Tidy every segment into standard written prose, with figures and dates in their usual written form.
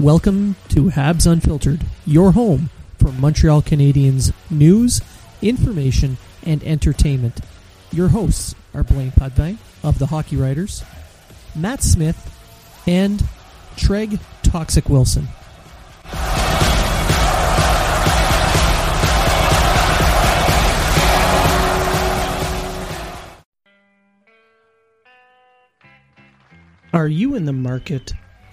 Welcome to Habs Unfiltered, your home for Montreal Canadiens news, information, and entertainment. Your hosts are Blaine Podbein of the Hockey Writers, Matt Smith, and Treg Toxic Wilson. Are you in the market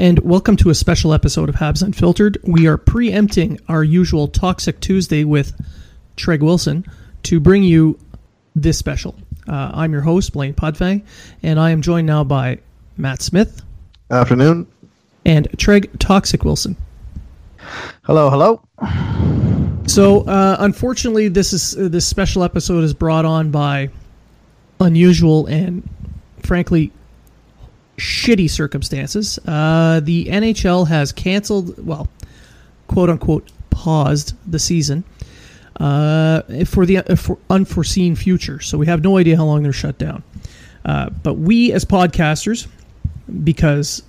And welcome to a special episode of Habs Unfiltered. We are preempting our usual Toxic Tuesday with Treg Wilson to bring you this special. I'm your host, Blaine Podbein, and I am joined now by Matt Smith. Afternoon. And Treg Toxic Wilson. Hello, hello. So, unfortunately, this special episode is brought on by unusual and, frankly, shitty circumstances. The NHL has canceled, well, quote-unquote, paused the season for the unforeseen future. So we have no idea how long they're shut down. But we, as podcasters, because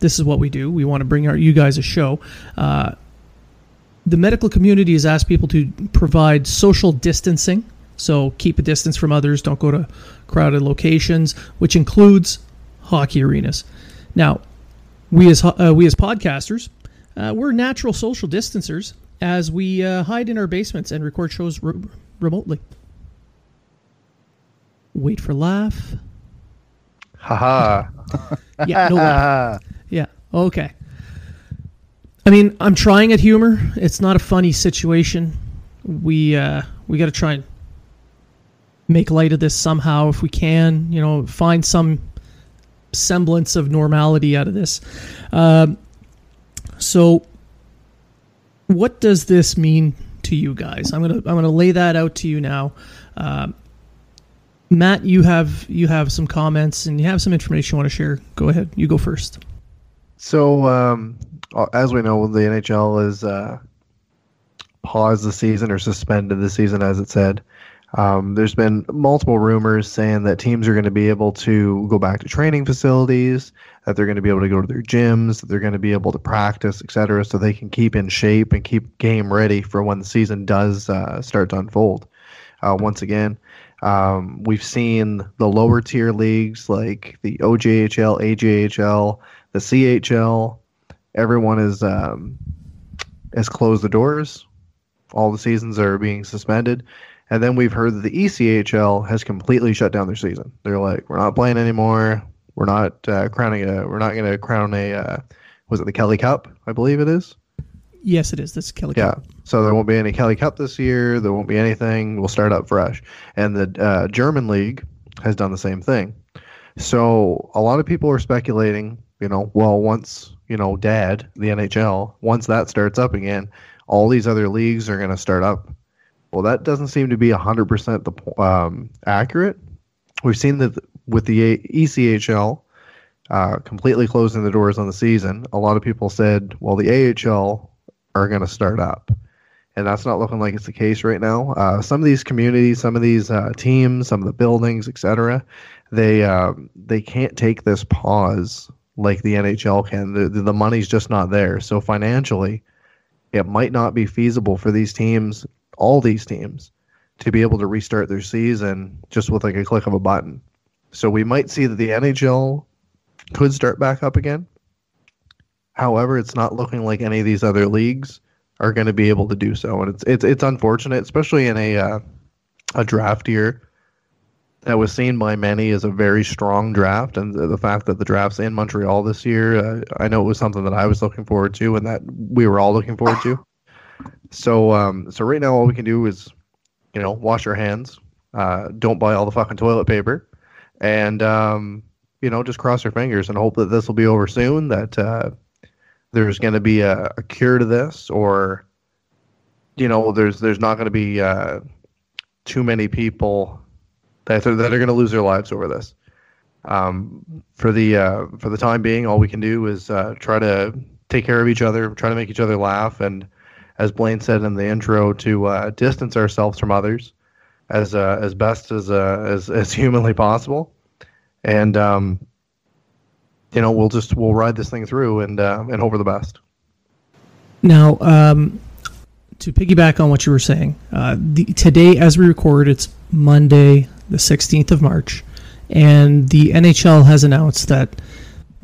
this is what we do, we want to bring you guys a show. The medical community has asked people to provide social distancing, so keep a distance from others, don't go to crowded locations, which includes hockey arenas. Now, we as podcasters, we're natural social distancers as we hide in our basements and record shows remotely. Wait for laugh. Haha. Yeah, no laugh. Yeah, okay. I mean, I'm trying at humor. It's not a funny situation. We got to try and make light of this somehow if we can. You know, find some semblance of normality out of this. So, what does this mean to you guys? I'm gonna lay that out to you now. Matt, you have some comments and you have some information you want to share. Go ahead, you go first. So, as we know, the NHL is paused the season or suspended the season, as it said. There's been multiple rumors saying that teams are going to be able to go back to training facilities, that they're going to be able to go to their gyms, that they're going to be able to practice, etc., so they can keep in shape and keep game ready for when the season does start to unfold. Once again, we've seen the lower tier leagues like the OJHL, AJHL, the CHL. Everyone has closed the doors. All the seasons are being suspended. And then we've heard that the ECHL has completely shut down their season. They're like, we're not playing anymore. We're not was it the Kelly Cup? I believe it is. Yes, it is. That's Kelly Cup. Yeah. So there won't be any Kelly Cup this year. There won't be anything. We'll start up fresh. And the German league has done the same thing. So a lot of people are speculating, you know, well, once, you know, Dad, the NHL, once that starts up again, all these other leagues are going to start up. Well, that doesn't seem to be 100% accurate. We've seen that with the ECHL, completely closing the doors on the season, a lot of people said, well, the AHL are going to start up. And that's not looking like it's the case right now. Some of these communities, some of these teams, some of the buildings, etc., they can't take this pause like the NHL can. The money's just not there. So financially, it might not be feasible for these teams, all these teams, to be able to restart their season just with like a click of a button. So we might see that the NHL could start back up again. However, it's not looking like any of these other leagues are going to be able to do so, and it's unfortunate, especially in a draft year that was seen by many as a very strong draft. And the fact that the draft's in Montreal this year, I know it was something that I was looking forward to, and that we were all looking forward to. So right now, all we can do is, wash our hands, don't buy all the fucking toilet paper, and just cross our fingers and hope that this will be over soon. That there's going to be a cure to this, or, there's not going to be too many people that are going to lose their lives over this. For the time being, all we can do is try to take care of each other, try to make each other laugh, and as Blaine said in the intro, to distance ourselves from others as best as humanly possible, and. We'll ride this thing through and hope for the best. Now, to piggyback on what you were saying, today as we record, it's Monday, the 16th of March, and the NHL has announced that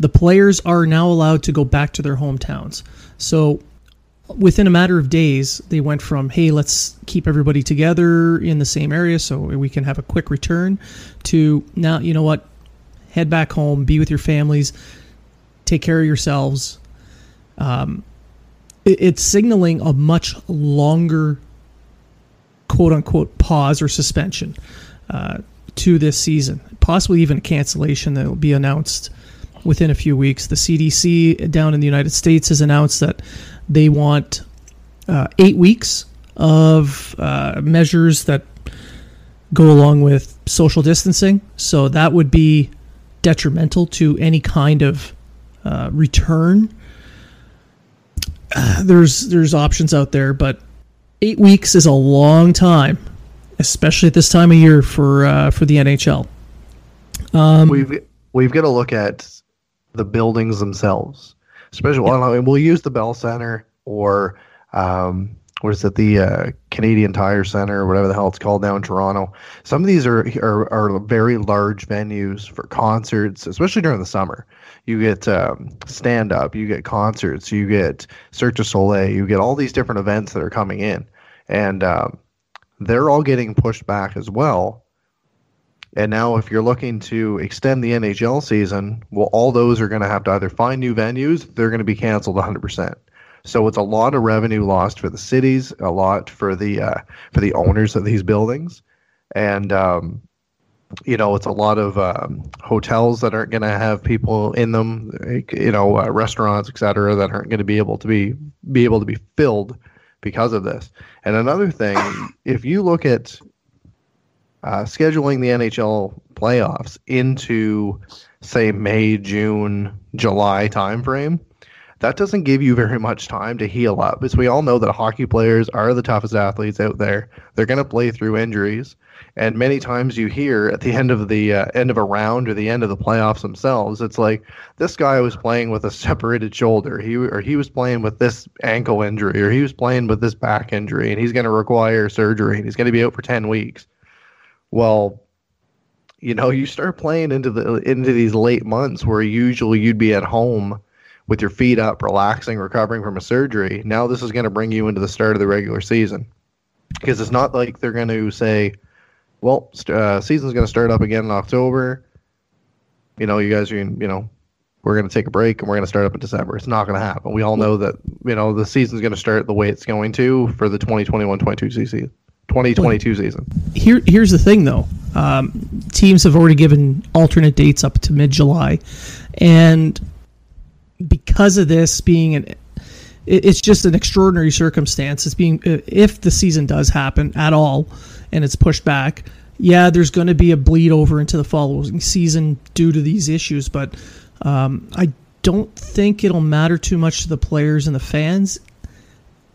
the players are now allowed to go back to their hometowns. So within a matter of days, they went from, hey, let's keep everybody together in the same area so we can have a quick return, to now, you know what? Head back home, be with your families, take care of yourselves. It's signaling a much longer, quote-unquote, pause or suspension to this season, possibly even a cancellation that will be announced within a few weeks. The CDC down in the United States has announced that they want 8 weeks of measures that go along with social distancing. So that would be detrimental to any kind of return. There's options out there, but 8 weeks is a long time, especially at this time of year for the NHL. We've got to look at the buildings themselves, especially. Yeah. Well, we'll use the Bell Centre or the Canadian Tire Centre, or whatever the hell it's called now in Toronto. Some of these are very large venues for concerts, especially during the summer. You get stand-up, you get concerts, you get Cirque du Soleil, you get all these different events that are coming in. And they're all getting pushed back as well. And now if you're looking to extend the NHL season, well, all those are going to have to either find new venues, they're going to be canceled 100%. So it's a lot of revenue lost for the cities, a lot for the owners of these buildings, and it's a lot of hotels that aren't going to have people in them, restaurants, etc., that aren't going to be able to be filled because of this. And another thing, if you look at scheduling the NHL playoffs into, say, May, June, July timeframe. That doesn't give you very much time to heal up. As we all know that hockey players are the toughest athletes out there. They're going to play through injuries. And many times you hear at the end of the end of a round or the end of the playoffs themselves, it's like, this guy was playing with a separated shoulder. He was playing with this ankle injury, or he was playing with this back injury, and he's going to require surgery, and he's going to be out for 10 weeks. Well, you start playing into these late months where usually you'd be at home with your feet up, relaxing, recovering from a surgery. Now this is going to bring you into the start of the regular season, because it's not like they're going to say, well, season's going to start up again in October. You guys are, we're going to take a break and we're going to start up in December. It's not going to happen. We all know that, the season's going to start the way it's going to for the 2021-22 season. 2022 season. Here's the thing, though. Teams have already given alternate dates up to mid-July, and because of this being it's just an extraordinary circumstance. It's being, if the season does happen at all and it's pushed back, yeah, there's going to be a bleed over into the following season due to these issues. But I don't think it'll matter too much to the players and the fans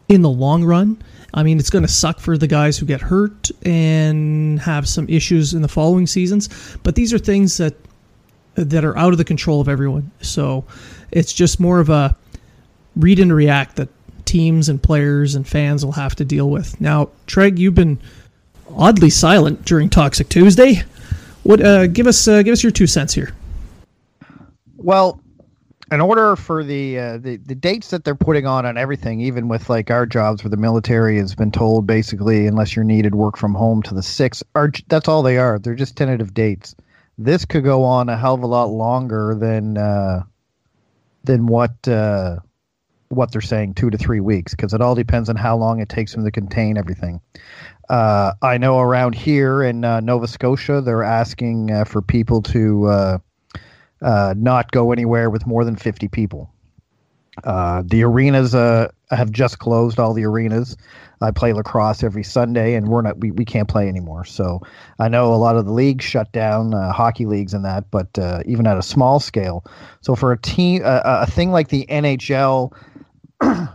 in the long run. I mean, it's going to suck for the guys who get hurt and have some issues in the following seasons, but these are things that are out of the control of everyone. So it's just more of a read and react that teams and players and fans will have to deal with. Now, Treg, you've been oddly silent during Toxic Tuesday. What? Give us your 2 cents here. Well, in order for the dates that they're putting on everything, even with like our jobs where the military has been told basically unless you're needed, work from home to the 6th, that's all they are. They're just tentative dates. This could go on a hell of a lot longer than what they're saying, 2 to 3 weeks, because it all depends on how long it takes them to contain everything. I know around here in Nova Scotia, they're asking for people to not go anywhere with more than 50 people. The arenas have just closed, all the arenas. I play lacrosse every Sunday, and we can't play anymore. So I know a lot of the leagues shut down, hockey leagues and that, but even at a small scale. So for a team, a thing like the NHL,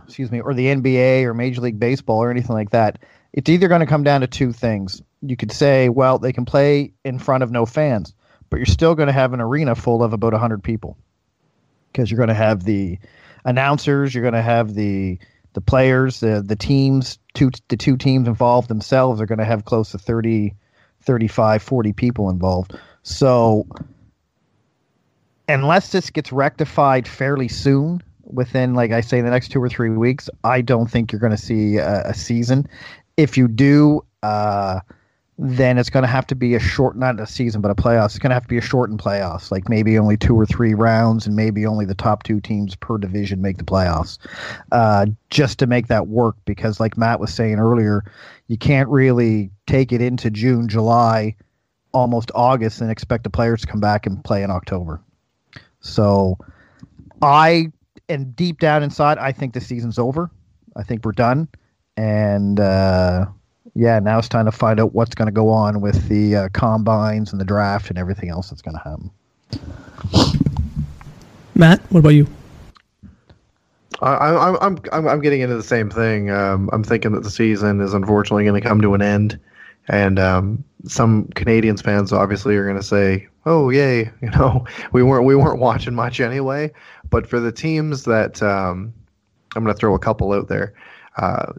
excuse me, or the NBA or Major League Baseball or anything like that, it's either going to come down to two things. You could say, well, they can play in front of no fans, but you're still going to have an arena full of about 100 people, because you're going to have the announcers, you're going to have the players, the teams, the two teams involved themselves are going to have close to 30, 35, 40 people involved. So unless this gets rectified fairly soon, within, like I say, the next 2 or 3 weeks, I don't think you're going to see a season. If you do, then it's going to have to be a short, not a season, but a playoffs. It's going to have to be a shortened playoffs, like maybe only 2 or 3 rounds, and maybe only the top 2 teams per division make the playoffs, just to make that work. Because like Matt was saying earlier, you can't really take it into June, July, almost August, and expect the players to come back and play in October. So deep down inside, I think the season's over. I think we're done. And now it's time to find out what's going to go on with the combines and the draft and everything else that's going to happen. Matt, what about you? I'm getting into the same thing. I'm thinking that the season is unfortunately going to come to an end, and some Canadiens fans obviously are going to say, "Oh, yay! You know, we weren't watching much anyway." But for the teams that I'm going to throw a couple out there.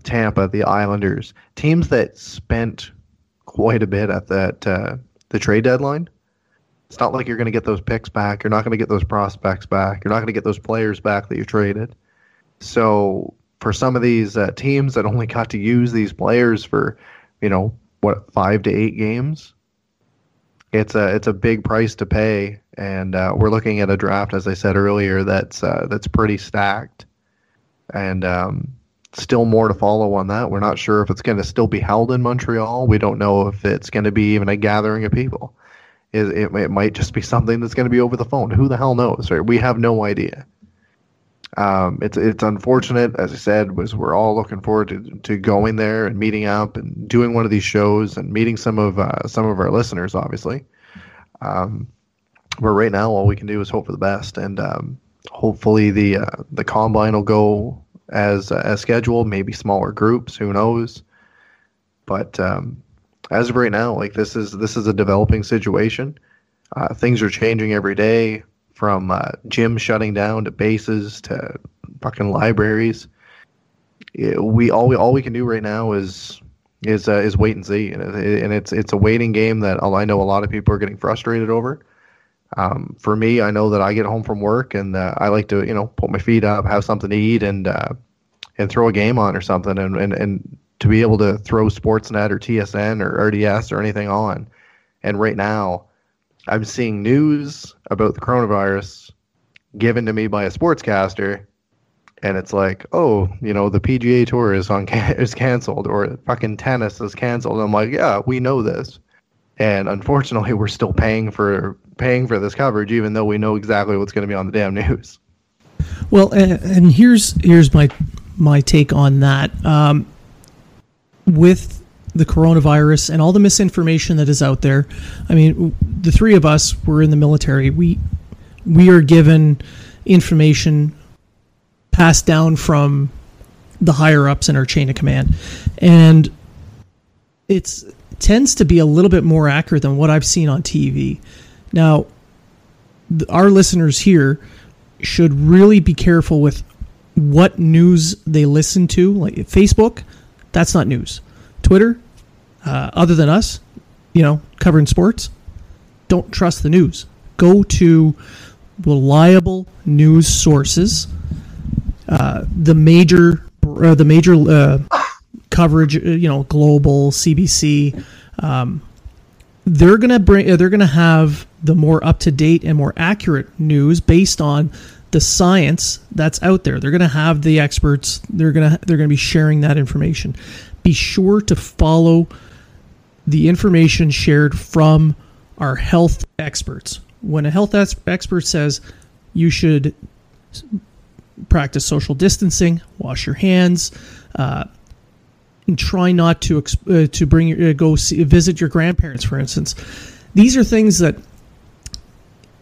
Tampa, the Islanders, teams that spent quite a bit at that the trade deadline. It's not like you're going to get those picks back. You're not going to get those prospects back. You're not going to get those players back that you traded. So for some of these teams that only got to use these players for, 5 to 8 games, it's a big price to pay. And we're looking at a draft, as I said earlier, that's pretty stacked. And still more to follow on that. We're not sure if it's going to still be held in Montreal. We don't know if it's going to be even a gathering of people. It might just be something that's going to be over the phone. Who the hell knows, right? We have no idea. It's unfortunate, as I said, was we're all looking forward to going there and meeting up and doing one of these shows and meeting some of our listeners, obviously. But right now, all we can do is hope for the best, and hopefully the combine will go as scheduled, maybe smaller groups, who knows. But as of right now, like this is a developing situation. Things are changing every day, from gyms shutting down to bases to fucking libraries. We can do right now is wait and see, and it's a waiting game that I know a lot of people are getting frustrated over. For me, I know that I get home from work and I like to, put my feet up, have something to eat, and throw a game on or something, and to be able to throw Sportsnet or TSN or RDS or anything on. And right now, I'm seeing news about the coronavirus given to me by a sportscaster, and it's like, oh, the PGA Tour is canceled, or fucking tennis is canceled. And I'm like, yeah, we know this. And unfortunately, we're still paying for this coverage, even though we know exactly what's going to be on the damn news. Well, and here's my take on that. With the coronavirus and all the misinformation that is out there, I mean, the three of us were in the military. We we are given information passed down from the higher ups in our chain of command, and it tends to be a little bit more accurate than what I've seen on TV. Now, our listeners here should really be careful with what news they listen to. Like Facebook, that's not news. Twitter, other than us, you know, covering sports, don't trust the news. Go to reliable news sources. The major coverage, you know, Global, CBC, they're gonna have the more up to date and more accurate news based on the science that's out there. They're gonna have the experts. They're gonna be sharing that information. Be sure to follow the information shared from our health experts. When a health expert says you should practice social distancing, wash your hands, and try not to visit your grandparents, for instance. These are things that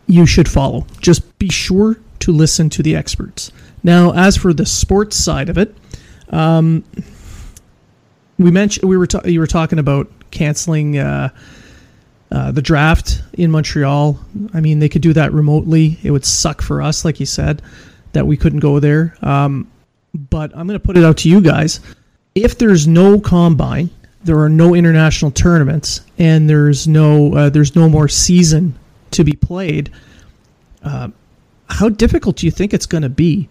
you should follow. Just be sure to listen to the experts. Now, as for the sports side of it, you were talking about canceling the draft in Montreal. I mean, they could do that remotely. It would suck for us, like you said, that we couldn't go there. But I'm going to put it out to you guys. If there's no combine, there are no international tournaments, and there's no more season to be played, how difficult do you think it's going to be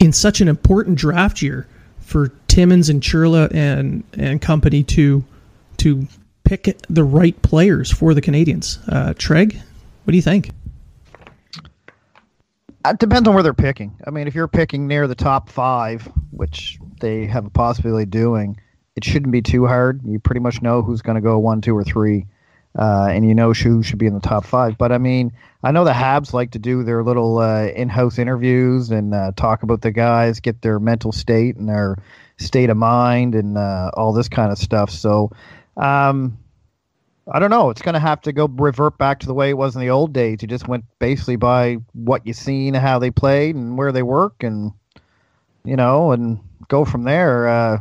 in such an important draft year for Timmins and Churla and company to pick the right players for the Canadians? Treg, what do you think? It depends on where they're picking. I mean, if you're picking near the top five, which they have a possibility of doing, it shouldn't be too hard. You pretty much know who's going to go 1, 2, or 3, and you know who should be in the top five. But, I mean, I know the Habs like to do their little in-house interviews and talk about the guys, get their mental state and their state of mind and all this kind of stuff. So, I don't know. It's going to have to go revert back to the way it was in the old days. You just went basically by what you seen, how they played, and where they work, and, you know, and go from there.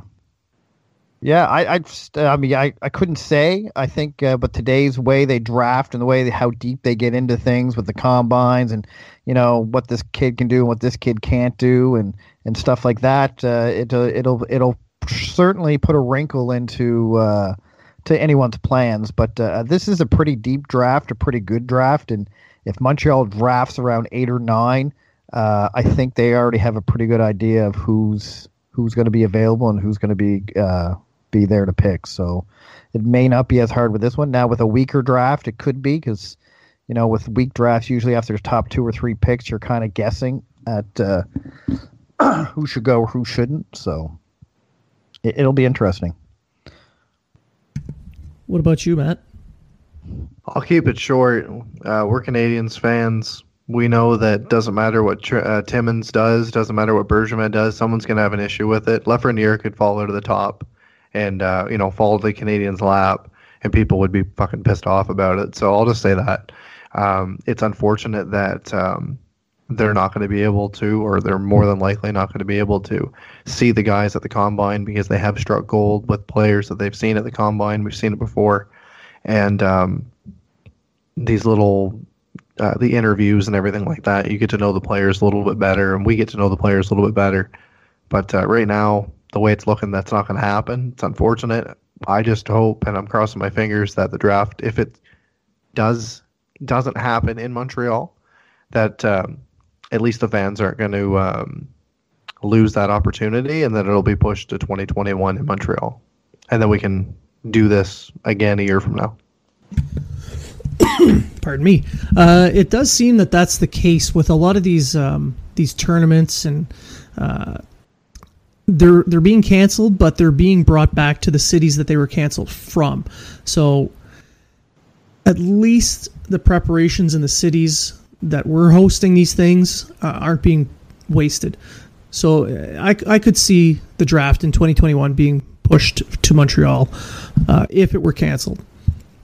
Yeah, I mean, I couldn't say, I think, but today's way they draft and the way how deep they get into things with the combines and, you know, what this kid can do and what this kid can't do and stuff like that, it'll certainly put a wrinkle into to anyone's plans. But this is a pretty deep draft, a pretty good draft, and if Montreal drafts around 8 or 9, I think they already have a pretty good idea of who's going to be available and who's going to be there to pick. So it may not be as hard with this one. Now, with a weaker draft, it could be, because, you know, with weak drafts, usually after the top 2 or 3 picks, you're kind of guessing at who should go or who shouldn't. So it'll be interesting. What about you, Matt? I'll keep it short. We're Canadiens fans. We know that doesn't matter what Timmins does, doesn't matter what Bergevin does, someone's going to have an issue with it. Lafreniere could fall to the top and, you know, fall to the Canadiens' lap, and people would be fucking pissed off about it. So I'll just say that. It's unfortunate that they're not going to be able to, or they're more than likely not going to be able to, see the guys at the Combine, because they have struck gold with players that they've seen at the Combine. We've seen it before. And these little... the interviews and everything like that, you get to know the players a little bit better, and we get to know the players a little bit better. But right now, the way it's looking, that's not going to happen. It's unfortunate. I just hope, and I'm crossing my fingers, that the draft, if it doesn't happen in Montreal, that at least the fans aren't going to lose that opportunity, and that it'll be pushed to 2021 in Montreal. And then we can do this again a year from now. Pardon me. It does seem that that's the case with a lot of these tournaments, and they're being canceled, but they're being brought back to the cities that they were canceled from. So at least the preparations in the cities that were hosting these things aren't being wasted. So I could see the draft in 2021 being pushed to Montreal if it were canceled.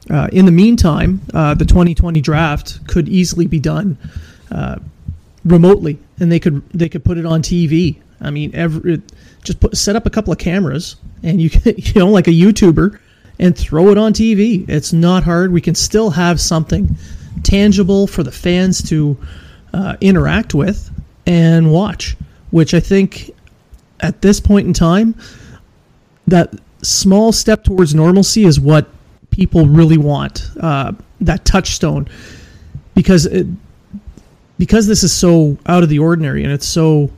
In the meantime, the 2020 draft could easily be done remotely, and they could put it on TV. I mean, set up a couple of cameras, and you can, like a YouTuber, and throw it on TV. It's not hard. We can still have something tangible for the fans to interact with and watch, which I think at this point in time, that small step towards normalcy is what people really want, that touchstone, because this is so out of the ordinary, and it's so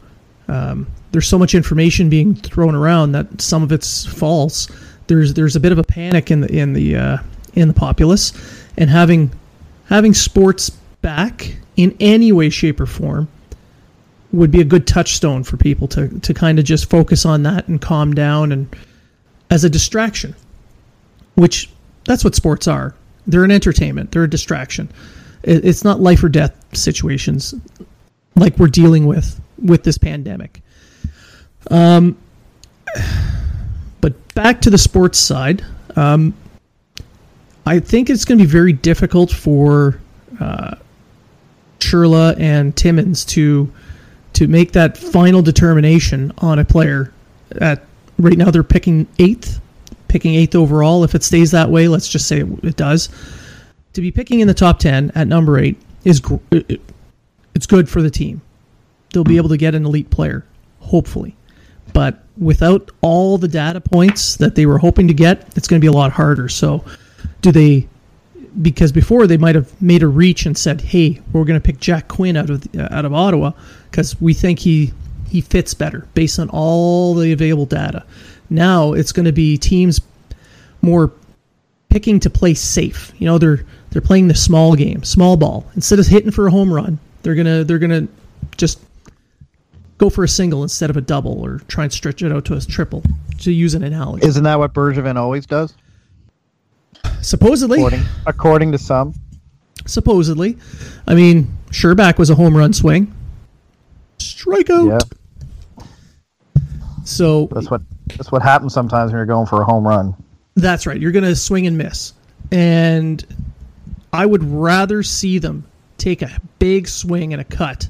there's so much information being thrown around that some of it's false. There's a bit of a panic in the populace, and having sports back in any way, shape, or form would be a good touchstone for people to kind of just focus on that and calm down, and as a distraction, which that's what sports are. They're an entertainment. They're a distraction. It's not life or death situations like we're dealing with this pandemic. But back to the sports side, I think it's going to be very difficult for Churla and Timmins to make that final determination on a player. Right now they're picking eighth overall. If it stays that way, let's just say it does. To be picking in the top 10 at number 8 it's good for the team. They'll be able to get an elite player, hopefully. But without all the data points that they were hoping to get, it's going to be a lot harder. So because before they might have made a reach and said, hey, we're going to pick Jack Quinn out of Ottawa because we think he fits better based on all the available data. Now it's going to be teams more picking to play safe. They're playing the small game, small ball. Instead of hitting for a home run, they're gonna just go for a single instead of a double, or try and stretch it out to a triple, to use an analogy. Isn't that what Bergevin always does? Supposedly. According to some. Supposedly. I mean, Sherbak was a home run swing. Strikeout. Yeah. So that's what happens sometimes when you're going for a home run. That's right. You're going to swing and miss. And I would rather see them take a big swing and a cut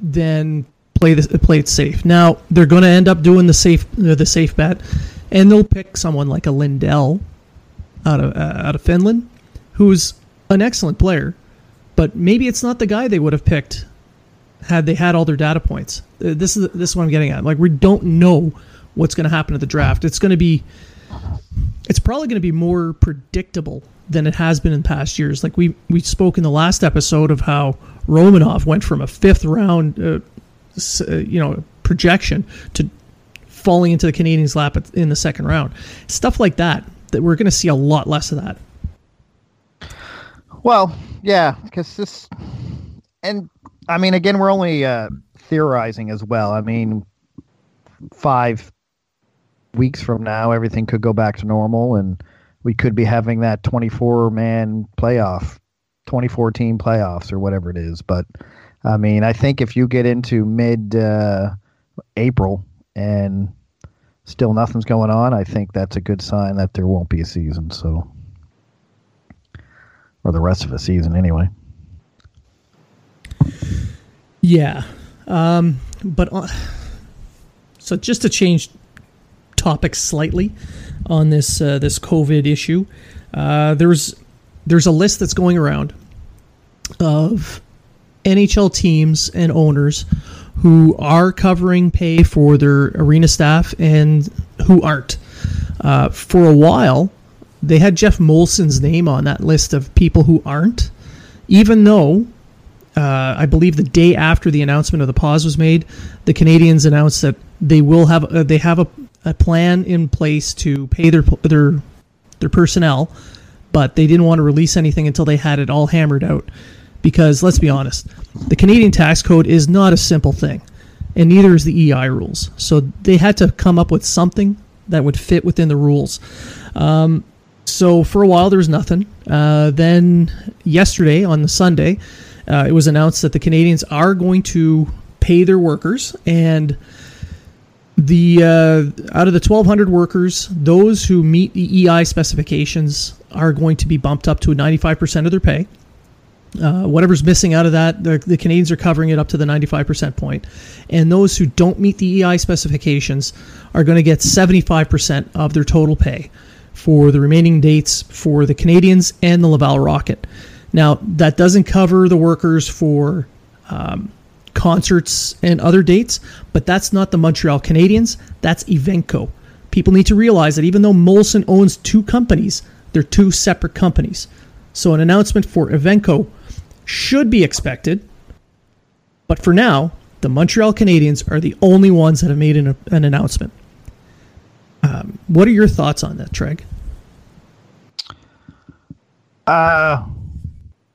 than play it safe. Now, they're going to end up doing the safe bet, and they'll pick someone like a Lindell out of Finland, who's an excellent player, but maybe it's not the guy they would have picked had they had all their data points. This is what I'm getting at. Like, we don't know what's going to happen at the draft. It's probably going to be more predictable than it has been in past years. Like we spoke in the last episode of how Romanov went from a fifth round, projection to falling into the Canadiens' lap in the second round. Stuff like that we're going to see a lot less of that. Well, yeah, because again, we're only theorizing as well. 5 weeks from now, everything could go back to normal, and we could be having that 24-man playoff, 24-team playoffs, or whatever it is. But, I think if you get into mid-April and still nothing's going on, I think that's a good sign that there won't be a season, or the rest of a season anyway. Yeah. So just to change topics slightly on this COVID issue, there's a list that's going around of NHL teams and owners who are covering pay for their arena staff and who aren't. For a while, they had Jeff Molson's name on that list of people who aren't, even though I believe the day after the announcement of the pause was made, the Canadiens announced that they will have a plan in place to pay their personnel, but they didn't want to release anything until they had it all hammered out. Because let's be honest, the Canadian tax code is not a simple thing, and neither is the EI rules. So they had to come up with something that would fit within the rules. So for a while there was nothing. Then yesterday on the Sunday, it was announced that the Canadiens are going to pay their workers, and the out of the 1,200 workers, those who meet the EI specifications are going to be bumped up to 95% of their pay. Whatever's missing out of that, the Canadians are covering it up to the 95% point. And those who don't meet the EI specifications are going to get 75% of their total pay for the remaining dates for the Canadians and the Laval Rocket. Now, that doesn't cover the workers for concerts and other dates, but that's not the Montreal Canadiens. That's Evenko. People need to realize that even though Molson owns two companies, they're two separate companies. So an announcement for Evenko should be expected, but for now, the Montreal Canadiens are the only ones that have made an announcement. What are your thoughts on that, Treg? I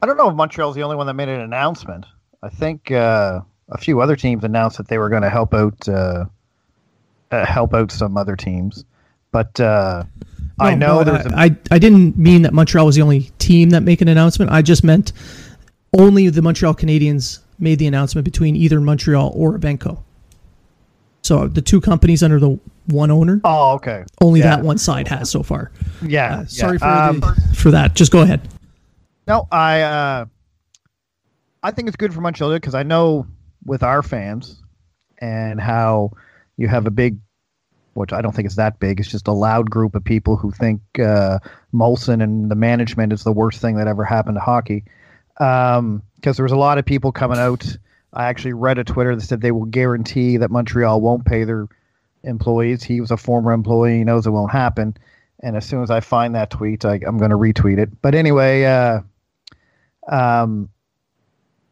don't know if Montreal's the only one that made an announcement. I think a few other teams announced that they were going to help out some other teams, but. I didn't mean that Montreal was the only team that make an announcement. I just meant only the Montreal Canadiens made the announcement between either Montreal or Evenco. So the two companies under the one owner. Oh, okay. Only that one side has so far. Yeah. Sorry for that. Just go ahead. No, I think it's good for Montreal because I know with our fans and how you have a big. Which I don't think is that big. It's just a loud group of people who think Molson and the management is the worst thing that ever happened to hockey. Because there was a lot of people coming out. I actually read a Twitter that said they will guarantee that Montreal won't pay their employees. He was a former employee. He knows it won't happen. And as soon as I find that tweet, I'm going to retweet it. But anyway,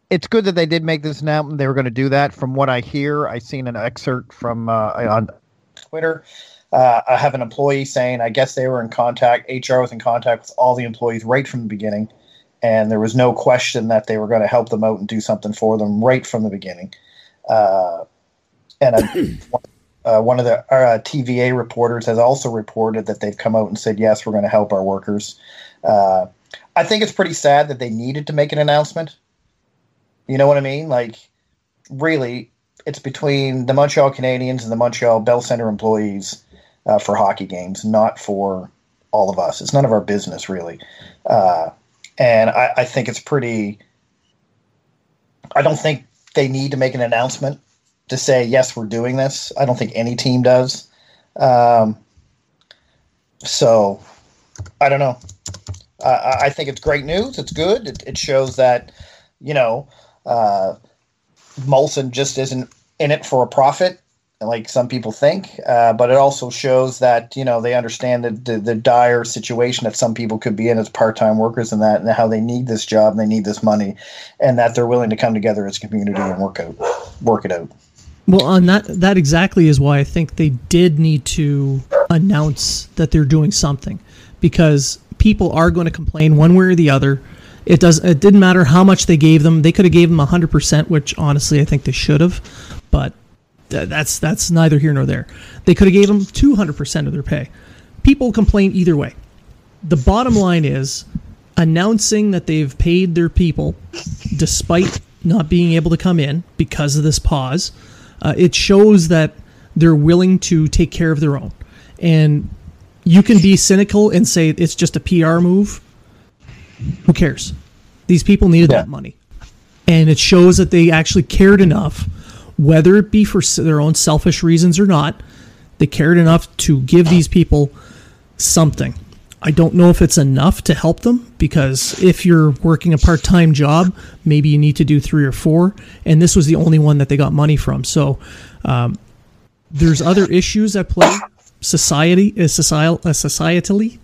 it's good that they did make this announcement. They were going to do that. From what I hear, I seen an excerpt from on Twitter. I have an employee saying, I guess they were in contact. HR was in contact with all the employees right from the beginning. And there was no question that they were going to help them out and do something for them right from the beginning. One of the TVA reporters has also reported that they've come out and said, yes, we're going to help our workers. I think it's pretty sad that they needed to make an announcement. You know what I mean? Like, really, it's between the Montreal Canadiens and the Montreal Bell Centre employees for hockey games, not for all of us. It's none of our business, really. And I think it's pretty – I don't think they need to make an announcement to say, yes, we're doing this. I don't think any team does. So I don't know. I think it's great news. It's good. It shows that, you know Molson just isn't in it for a profit, like some people think. But it also shows that, you know, they understand the dire situation that some people could be in as part-time workers and that, and how they need this job and they need this money, and that they're willing to come together as a community and work it out. Well, on that exactly is why I think they did need to announce that they're doing something, because people are going to complain one way or the other. It didn't matter how much they gave them. They could have gave them 100%, which honestly I think they should have, but that's neither here nor there. They could have gave them 200% of their pay. People complain either way. The bottom line is announcing that they've paid their people despite not being able to come in because of this pause. It shows that they're willing to take care of their own. And you can be cynical and say it's just a PR move. Who cares? These people needed that money. And it shows that they actually cared enough, whether it be for their own selfish reasons or not, they cared enough to give these people something. I don't know if it's enough to help them, because if you're working a part-time job, maybe you need to do 3 or 4, and this was the only one that they got money from. So there's other issues at play. Society is societally.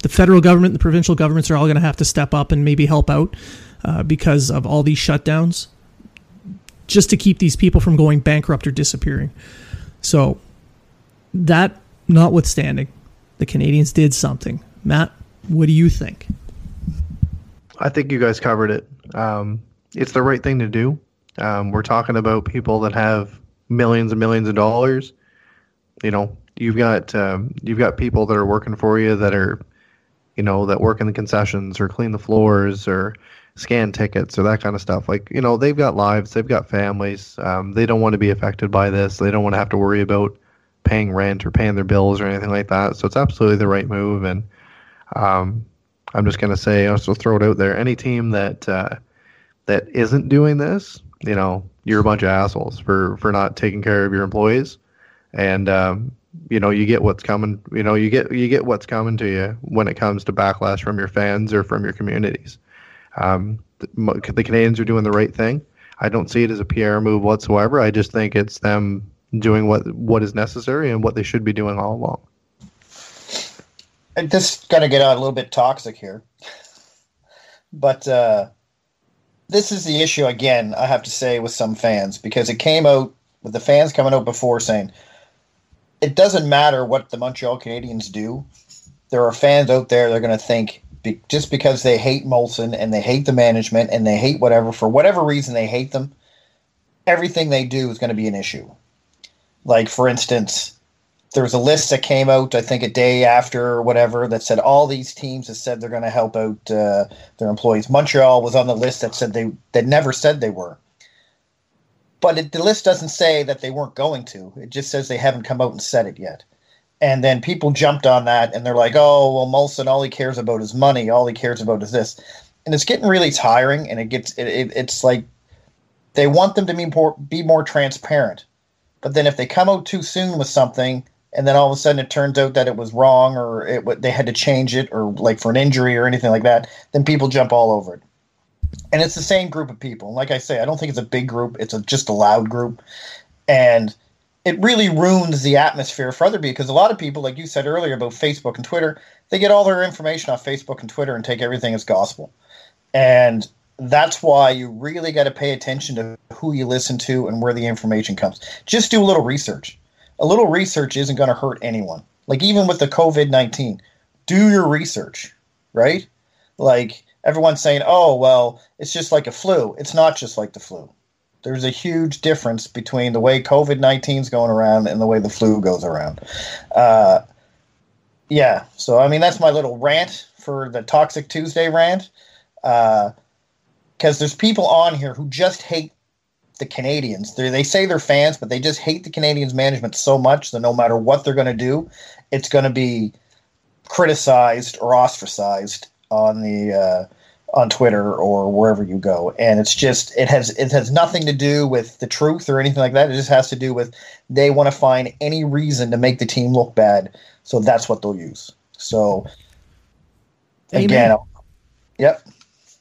The federal government, the provincial governments are all going to have to step up and maybe help out because of all these shutdowns, just to keep these people from going bankrupt or disappearing. So that notwithstanding, the Canadians did something. Matt, what do you think? I think you guys covered it. It's the right thing to do. We're talking about people that have millions and millions of dollars. You know, you've got people that are working for you that are, you know, that work in the concessions or clean the floors or scan tickets or that kind of stuff. Like, you know, they've got lives, they've got families. They don't want to be affected by this. They don't want to have to worry about paying rent or paying their bills or anything like that. So it's absolutely the right move. And I'm just going to say, also throw it out there. Any team that isn't doing this, you know, you're a bunch of assholes for not taking care of your employees. And, you know, you get what's coming, you know, you get what's coming to you when it comes to backlash from your fans or from your communities. The Canadians are doing the right thing. I don't see it as a PR move whatsoever. I just think it's them doing what is necessary and what they should be doing all along. And this is going to get out a little bit toxic here, but this is the issue again. I have to say with some fans, because it came out with the fans coming out before saying it doesn't matter what the Montreal Canadiens do. There are fans out there that are going to think just because they hate Molson and they hate the management and they hate whatever, for whatever reason they hate them, everything they do is going to be an issue. Like, for instance, there was a list that came out, I think, a day after or whatever, that said all these teams that said they're going to help out their employees. Montreal was on the list that said that never said they were. But the list doesn't say that they weren't going to. It just says they haven't come out and said it yet. And then people jumped on that, and they're like, oh, well, Molson, all he cares about is money. All he cares about is this. And it's getting really tiring, and it's like they want them to be more transparent. But then if they come out too soon with something, and then all of a sudden it turns out that it was wrong, or they had to change it, or like for an injury or anything like that, then people jump all over it. And it's the same group of people. Like I say, I don't think it's a big group. It's just a loud group. And it really ruins the atmosphere for other people, because a lot of people, like you said earlier about Facebook and Twitter, they get all their information off Facebook and Twitter and take everything as gospel. And that's why you really got to pay attention to who you listen to and where the information comes. Just do a little research. A little research isn't going to hurt anyone. Like, even with the COVID-19, do your research, right? Like, everyone's saying, oh, well, it's just like a flu. It's not just like the flu. There's a huge difference between the way COVID-19 is going around and the way the flu goes around. Yeah, so, I mean, that's my little rant for the Toxic Tuesday rant. Because there's people on here who just hate the Canadians. They say they're fans, but they just hate the Canadians management so much that no matter what they're going to do, it's going to be criticized or ostracized on on Twitter or wherever you go. And it's just it has nothing to do with the truth or anything like that. It just has to do with they want to find any reason to make the team look bad, so that's what they'll use. So again, yep.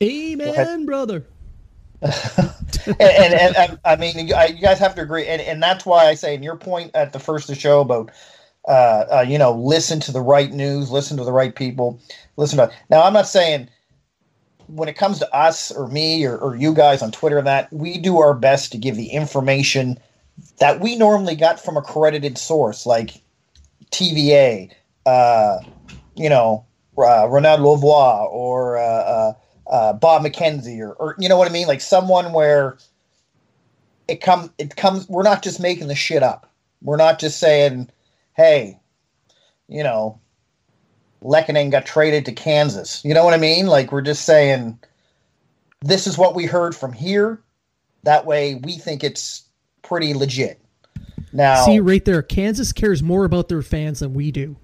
Amen, brother. and I mean, you guys have to agree, and that's why I say, and your point at the first of the show about you know, listen to the right news, listen to the right people, listen to. Now, I'm not saying when it comes to us or me or you guys on Twitter and that, we do our best to give the information that we normally got from accredited source like TVA, Ronald Lavoie or. Bob McKenzie or you know what I mean, like someone where it comes. We're not just making the shit up. We're not just saying, hey, you know, Lehkonen got traded to Kansas. You know what I mean? Like, we're just saying this is what we heard from here. That way, we think it's pretty legit. Now, see right there, Kansas cares more about their fans than we do.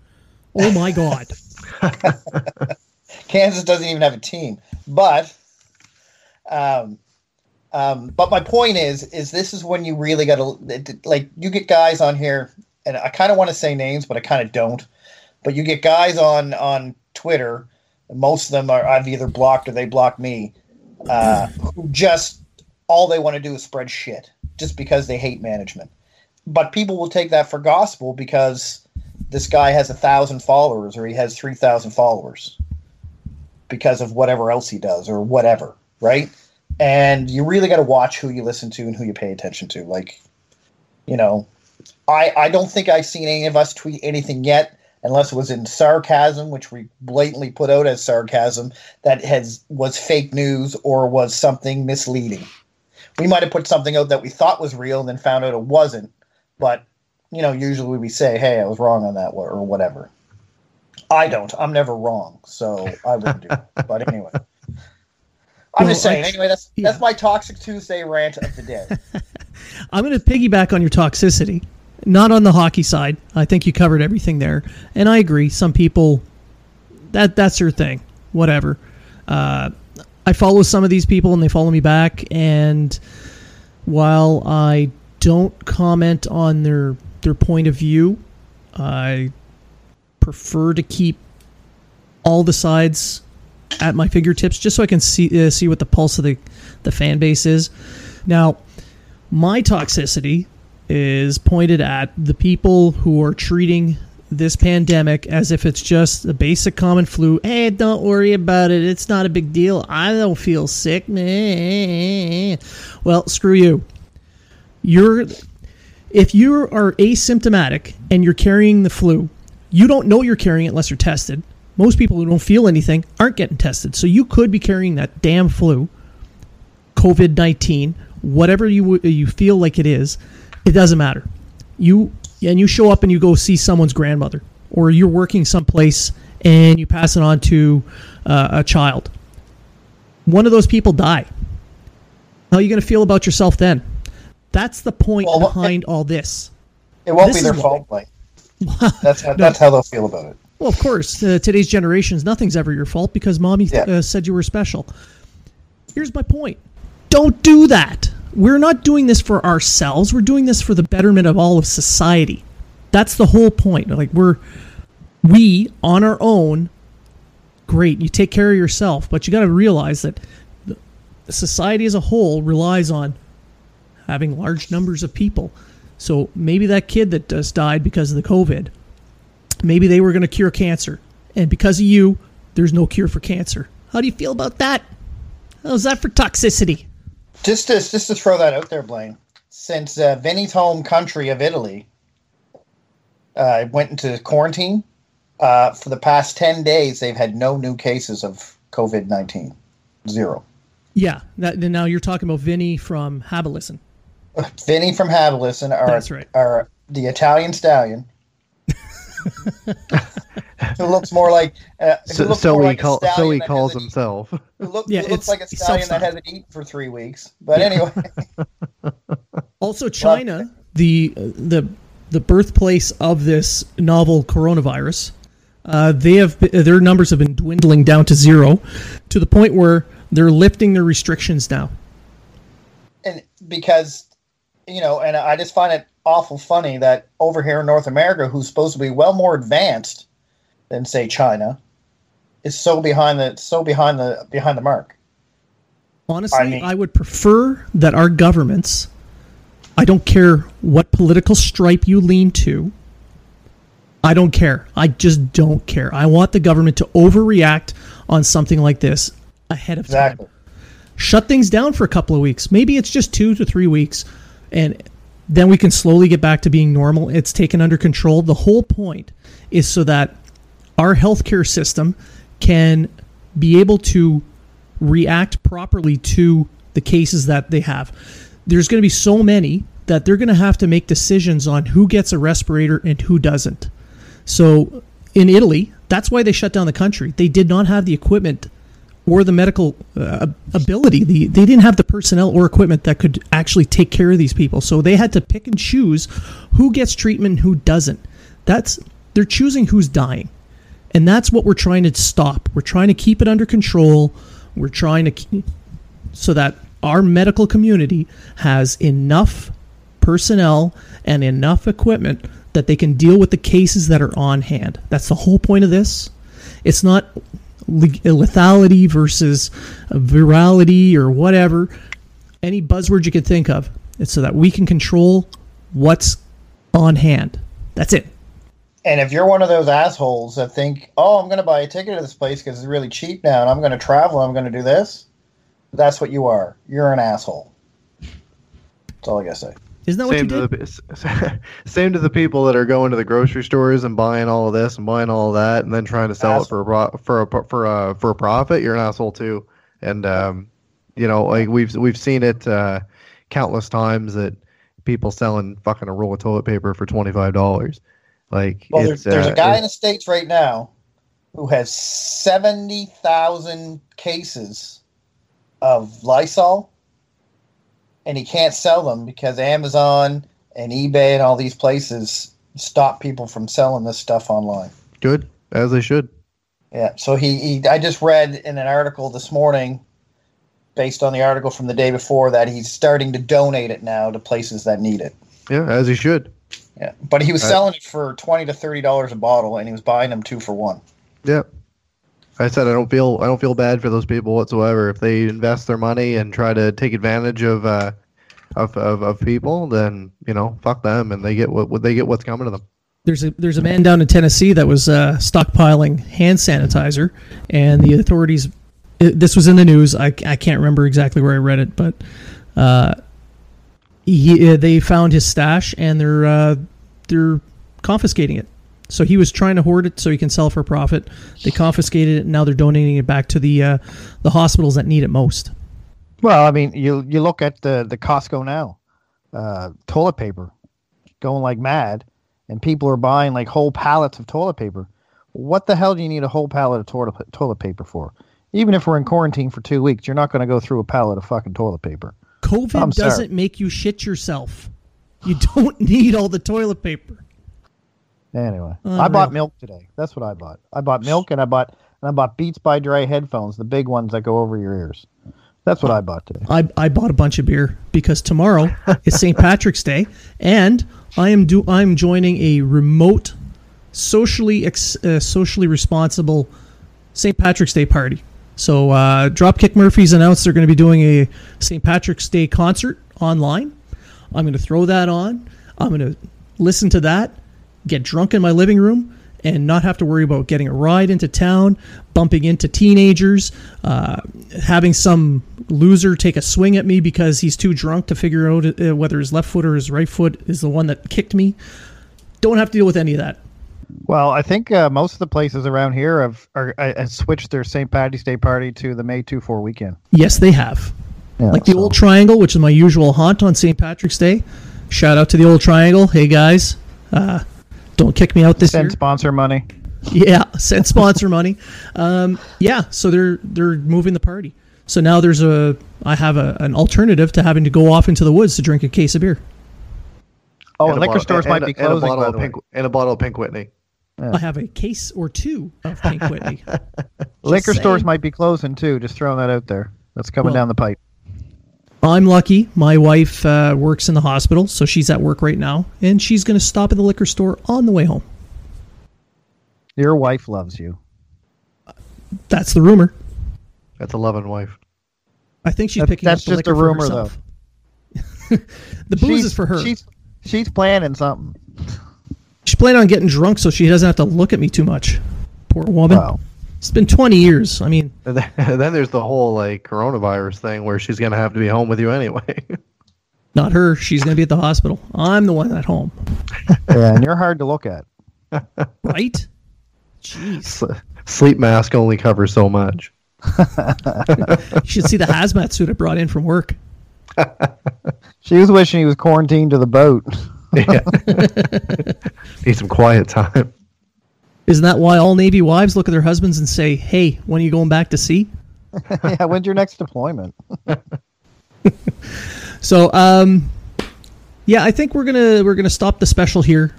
Oh my God. Kansas doesn't even have a team, but my point is this is when you really got to, like, you get guys on here, and I kind of want to say names, but I kind of don't. But you get guys on Twitter, and most of them I've either blocked or they block me, who just all they want to do is spread shit just because they hate management. But people will take that for gospel because this guy has 1,000 followers or he has 3,000 followers. Because of whatever else he does or whatever, right? And you really got to watch who you listen to and who you pay attention to. Like, you know, I don't think I've seen any of us tweet anything yet, unless it was in sarcasm, which we blatantly put out as sarcasm, that was fake news or was something misleading. We might have put something out that we thought was real and then found out it wasn't, but, you know, usually we say, hey, I was wrong on that or whatever. I don't. I'm never wrong, so I wouldn't do it. But anyway, I'm just saying. Anyway, that's my Toxic Tuesday rant of the day. I'm going to piggyback on your toxicity, not on the hockey side. I think you covered everything there, and I agree. Some people, that's their thing. whatever. I follow some of these people and they follow me back, and while I don't comment on their point of view, I prefer to keep all the sides at my fingertips just so I can see what the pulse of the fan base is. Now, my toxicity is pointed at the people who are treating this pandemic as if it's just a basic common flu. Hey, don't worry about it. It's not a big deal. I don't feel sick. Well, screw you. If you are asymptomatic and you're carrying the flu, you don't know you're carrying it unless you're tested. Most people who don't feel anything aren't getting tested. So you could be carrying that damn flu, COVID-19, whatever you feel like it is, it doesn't matter. You show up and you go see someone's grandmother, or you're working someplace and you pass it on to a child. One of those people die. How are you going to feel about yourself then? That's the point behind all this. It won't be their fault, Mike. That's how they'll feel about it. Well, of course, today's generations, nothing's ever your fault because mommy said you were special. Here's my point. Don't do that. We're not doing this for ourselves. We're doing this for the betterment of all of society. That's the whole point. Like we on our own, great, you take care of yourself, but you got to realize that society as a whole relies on having large numbers of people. So maybe that kid that just died because of the COVID, maybe they were going to cure cancer. And because of you, there's no cure for cancer. How do you feel about that? How's that for toxicity? Just to throw that out there, Blaine, since Vinny's home country of Italy went into quarantine, for the past 10 days, they've had no new cases of COVID-19. Zero. Yeah. Now you're talking about Vinny from Habilison. Vinny from Habilison, are the Italian stallion, who looks more like so he calls himself. Who looks like a stallion that hasn't eaten for 3 weeks. But anyway, also China, the birthplace of this novel coronavirus, their numbers have been dwindling down to zero, to the point where they're lifting their restrictions now. And because, and I just find it awful funny that over here in North America, who's supposed to be well more advanced than, say, China, is so behind the mark. Honestly, I would prefer that our governments, I don't care what political stripe you lean to, I don't care. I just don't care. I want the government to overreact on something like this ahead of time. Shut things down for a couple of weeks. Maybe it's just 2 to 3 weeks, and then we can slowly get back to being normal. It's taken under control. The whole point is so that our healthcare system can be able to react properly to the cases that they have. There's going to be so many that they're going to have to make decisions on who gets a respirator and who doesn't. So in Italy, that's why they shut down the country. They did not have the equipment or the medical ability. They didn't have the personnel or equipment that could actually take care of these people. So they had to pick and choose who gets treatment and who doesn't. They're choosing who's dying. And that's what we're trying to stop. We're trying to keep it under control. We're trying to keep so that our medical community has enough personnel and enough equipment that they can deal with the cases that are on hand. That's the whole point of this. It's not lethality versus virality or whatever, any buzzword you could think of. It's so that we can control what's on hand. That's it. And if you're one of those assholes that think, oh, I'm going to buy a ticket to this place because it's really cheap now and I'm going to travel, I'm going to do this, that's what you are. You're an asshole. That's all I got to say. Isn't that what you did? Same to the people that are going to the grocery stores and buying all of this and buying all of that and then trying to sell it for a profit. You're an asshole too. And like we've seen it countless times, that people selling fucking a roll of toilet paper for $25. Like, well, there's a guy in the States right now who has 70,000 cases of Lysol. And he can't sell them because Amazon and eBay and all these places stop people from selling this stuff online. Good, as they should. Yeah, so he I just read in an article this morning, based on the article from the day before, that he's starting to donate it now to places that need it. Yeah, as he should. Yeah, but he was selling it for $20 to $30 a bottle, and he was buying them 2 for 1. Yeah, I said I don't feel bad for those people whatsoever. If they invest their money and try to take advantage of people, then fuck them, and they get what's coming to them. There's a man down in Tennessee that was stockpiling hand sanitizer, and the authorities. This was in the news. I can't remember exactly where I read it, but they found his stash, and they're confiscating it. So he was trying to hoard it so he can sell for profit. They confiscated it, and now they're donating it back to the hospitals that need it most. Well, I mean, you look at the Costco now, toilet paper going like mad, and people are buying like whole pallets of toilet paper. What the hell do you need a whole pallet of toilet paper for? Even if we're in quarantine for 2 weeks, you're not going to go through a pallet of fucking toilet paper. COVID doesn't make you shit yourself. You don't need all the toilet paper. Anyway, I bought milk today. That's what I bought. I bought milk, and I bought Beats by Dre headphones, the big ones that go over your ears. That's what I bought today. I bought a bunch of beer because tomorrow is St. Patrick's Day, and I'm joining a remote, socially responsible St. Patrick's Day party. So Dropkick Murphys announced they're going to be doing a St. Patrick's Day concert online. I'm going to throw that on. I'm going to listen to that, get drunk in my living room, and not have to worry about getting a ride into town, bumping into teenagers, having some loser take a swing at me because he's too drunk to figure out whether his left foot or his right foot is the one that kicked me. Don't have to deal with any of that. Well, I think most of the places around here have switched their St. Paddy's Day party to the May 2-4 weekend. Yes, they have. Yeah, the Old Triangle, which is my usual haunt on St. Patrick's Day. Shout out to the Old Triangle. Hey, guys. Don't kick me out this year. Send sponsor money. Yeah, send sponsor money. Yeah, so they're moving the party. So now I have an alternative to having to go off into the woods to drink a case of beer. Oh, and liquor stores might be closing. And a bottle of Pink Whitney. Yeah. I have a case or two of Pink Whitney. Liquor stores might be closing too. Just throwing that out there. That's coming down the pipe. I'm lucky. My wife works in the hospital, so she's at work right now, and she's going to stop at the liquor store on the way home. Your wife loves you. That's the rumor. That's a loving wife. I think she's picking up the liquor. That's just a rumor, though. The booze is for her. She's planning something. She's planning on getting drunk so she doesn't have to look at me too much. Poor woman. Wow. It's been 20 years. I mean, and then there's the whole coronavirus thing where she's going to have to be home with you anyway. Not her. She's going to be at the hospital. I'm the one at home. Yeah, and you're hard to look at. Right? Jeez. Sleep mask only covers so much. You should see the hazmat suit I brought in from work. She was wishing he was quarantined to the boat. Yeah. Need some quiet time. Isn't that why all Navy wives look at their husbands and say, hey, when are you going back to sea? Yeah, when's your next deployment? So, yeah, I think we're gonna stop the special here.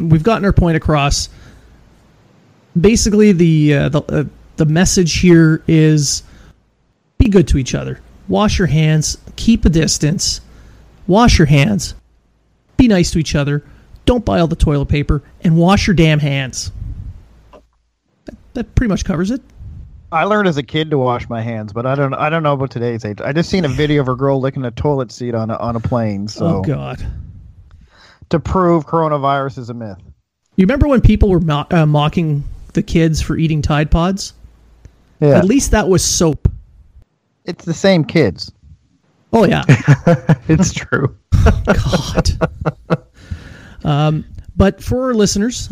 We've gotten our point across. Basically, the message here is be good to each other. Wash your hands. Keep a distance. Wash your hands. Be nice to each other. Don't buy all the toilet paper, and wash your damn hands. That pretty much covers it. I learned as a kid to wash my hands, but I don't know about today's age. I just seen a video of a girl licking a toilet seat on a plane. So. Oh God! To prove coronavirus is a myth. You remember when people were mocking the kids for eating Tide Pods? Yeah. At least that was soap. It's the same kids. Oh yeah. It's true. God. But for our listeners,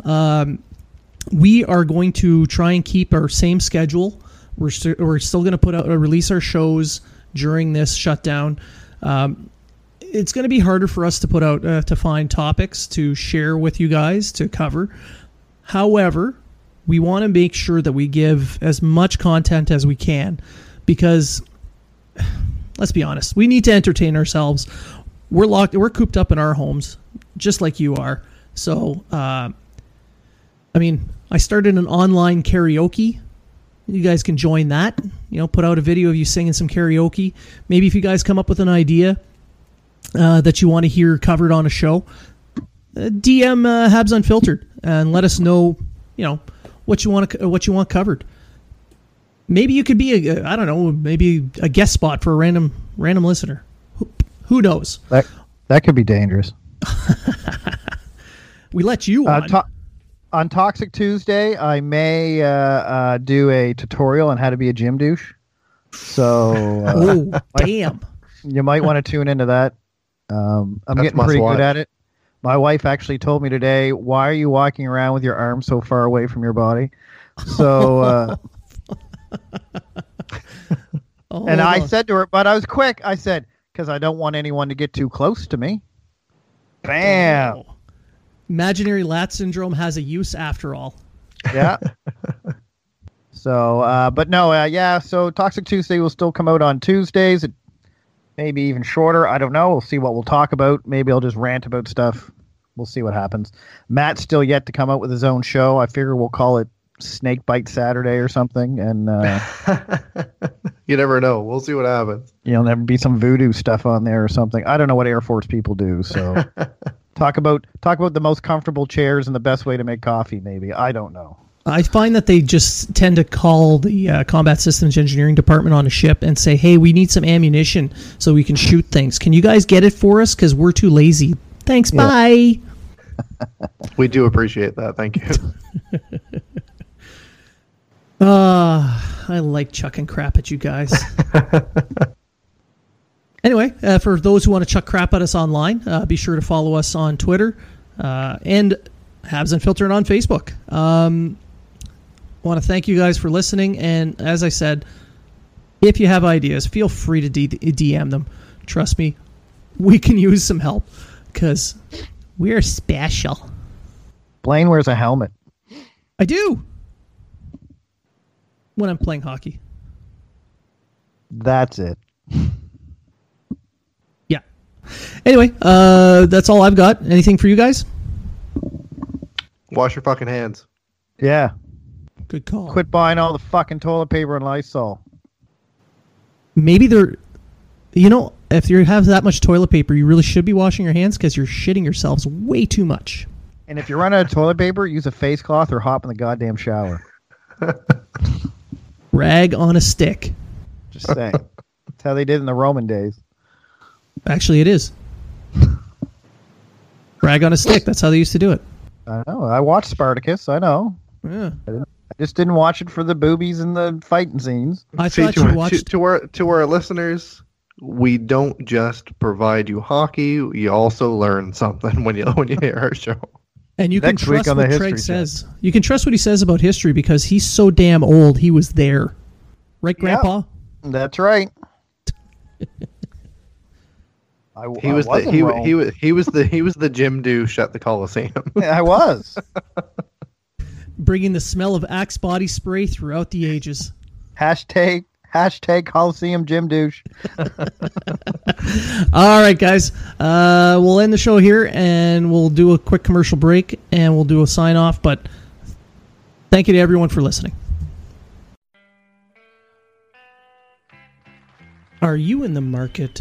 we are going to try and keep our same schedule. We're still going to put out or release our shows during this shutdown. It's going to be harder for us to put out to find topics to share with you guys to cover. However, we want to make sure that we give as much content as we can because, let's be honest, we need to entertain ourselves. We're locked. We're cooped up in our homes. Just like you are. So, I mean, I started an online karaoke. You guys can join that. You know, put out a video of you singing some karaoke. Maybe if you guys come up with an idea that you want to hear covered on a show, DM Habs Unfiltered and let us know, you know, what you want covered. Maybe you could be a guest spot for a random listener. Who knows? That could be dangerous. We let you on. On Toxic Tuesday, I may do a tutorial on how to be a gym douche. So, damn! You might want to tune into that. I'm getting pretty good at it. My wife actually told me today, "Why are you walking around with your arms so far away from your body?" So, and I said to her, but I was quick. I said, "Because I don't want anyone to get too close to me." Bam. Oh. Imaginary lat syndrome has a use after all. Yeah. So, but no, yeah. So Toxic Tuesday will still come out on Tuesdays. Maybe even shorter. I don't know. We'll see what we'll talk about. Maybe I'll just rant about stuff. We'll see what happens. Matt's still yet to come out with his own show. I figure we'll call it Snake Bite Saturday or something. And you never know. We'll see what happens. You'll never be some voodoo stuff on there or something. I don't know what Air Force people do. So. Talk about the most comfortable chairs and the best way to make coffee, maybe. I don't know. I find that they just tend to call the Combat Systems Engineering Department on a ship and say, hey, we need some ammunition so we can shoot things. Can you guys get it for us? Because we're too lazy. Thanks, yeah. Bye. We do appreciate that. Thank you. I like chucking crap at you guys. Anyway, for those who want to chuck crap at us online, be sure to follow us on Twitter and Habs Unfiltered on Facebook. I want to thank you guys for listening. And as I said, if you have ideas, feel free to DM them. Trust me, we can use some help because we're special. Blaine wears a helmet. I do. When I'm playing hockey. That's it. Anyway, that's all I've got. Anything for you guys? Wash your fucking hands. Yeah. Good call. Quit buying all the fucking toilet paper and Lysol. Maybe they're... You know, if you have that much toilet paper, you really should be washing your hands because you're shitting yourselves way too much. And if you run out of toilet paper, use a face cloth or hop in the goddamn shower. Rag on a stick. Just saying. That's how they did in the Roman days. Actually, it is. Rag on a stick. That's how they used to do it. I know. I watched Spartacus. I know. Yeah. I just didn't watch it for the boobies and the fighting scenes. To our listeners, we don't just provide you hockey. You also learn something when you hear our show. And you can trust what Treg says. You can trust what he says about history because he's so damn old. He was there. Right, Grandpa? Yeah, that's right. He was the gym douche at the Coliseum. I was bringing the smell of Axe body spray throughout the ages. Hashtag Coliseum gym douche. All right, guys, we'll end the show here and we'll do a quick commercial break and we'll do a sign off. But thank you to everyone for listening. Are you in the market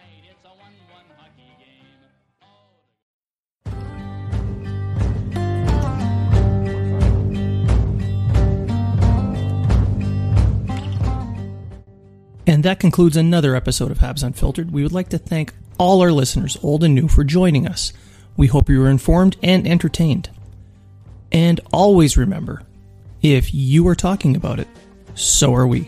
And that concludes another episode of Habs Unfiltered. We would like to thank all our listeners, old and new, for joining us. We hope you were informed and entertained. And always remember, if you are talking about it, so are we.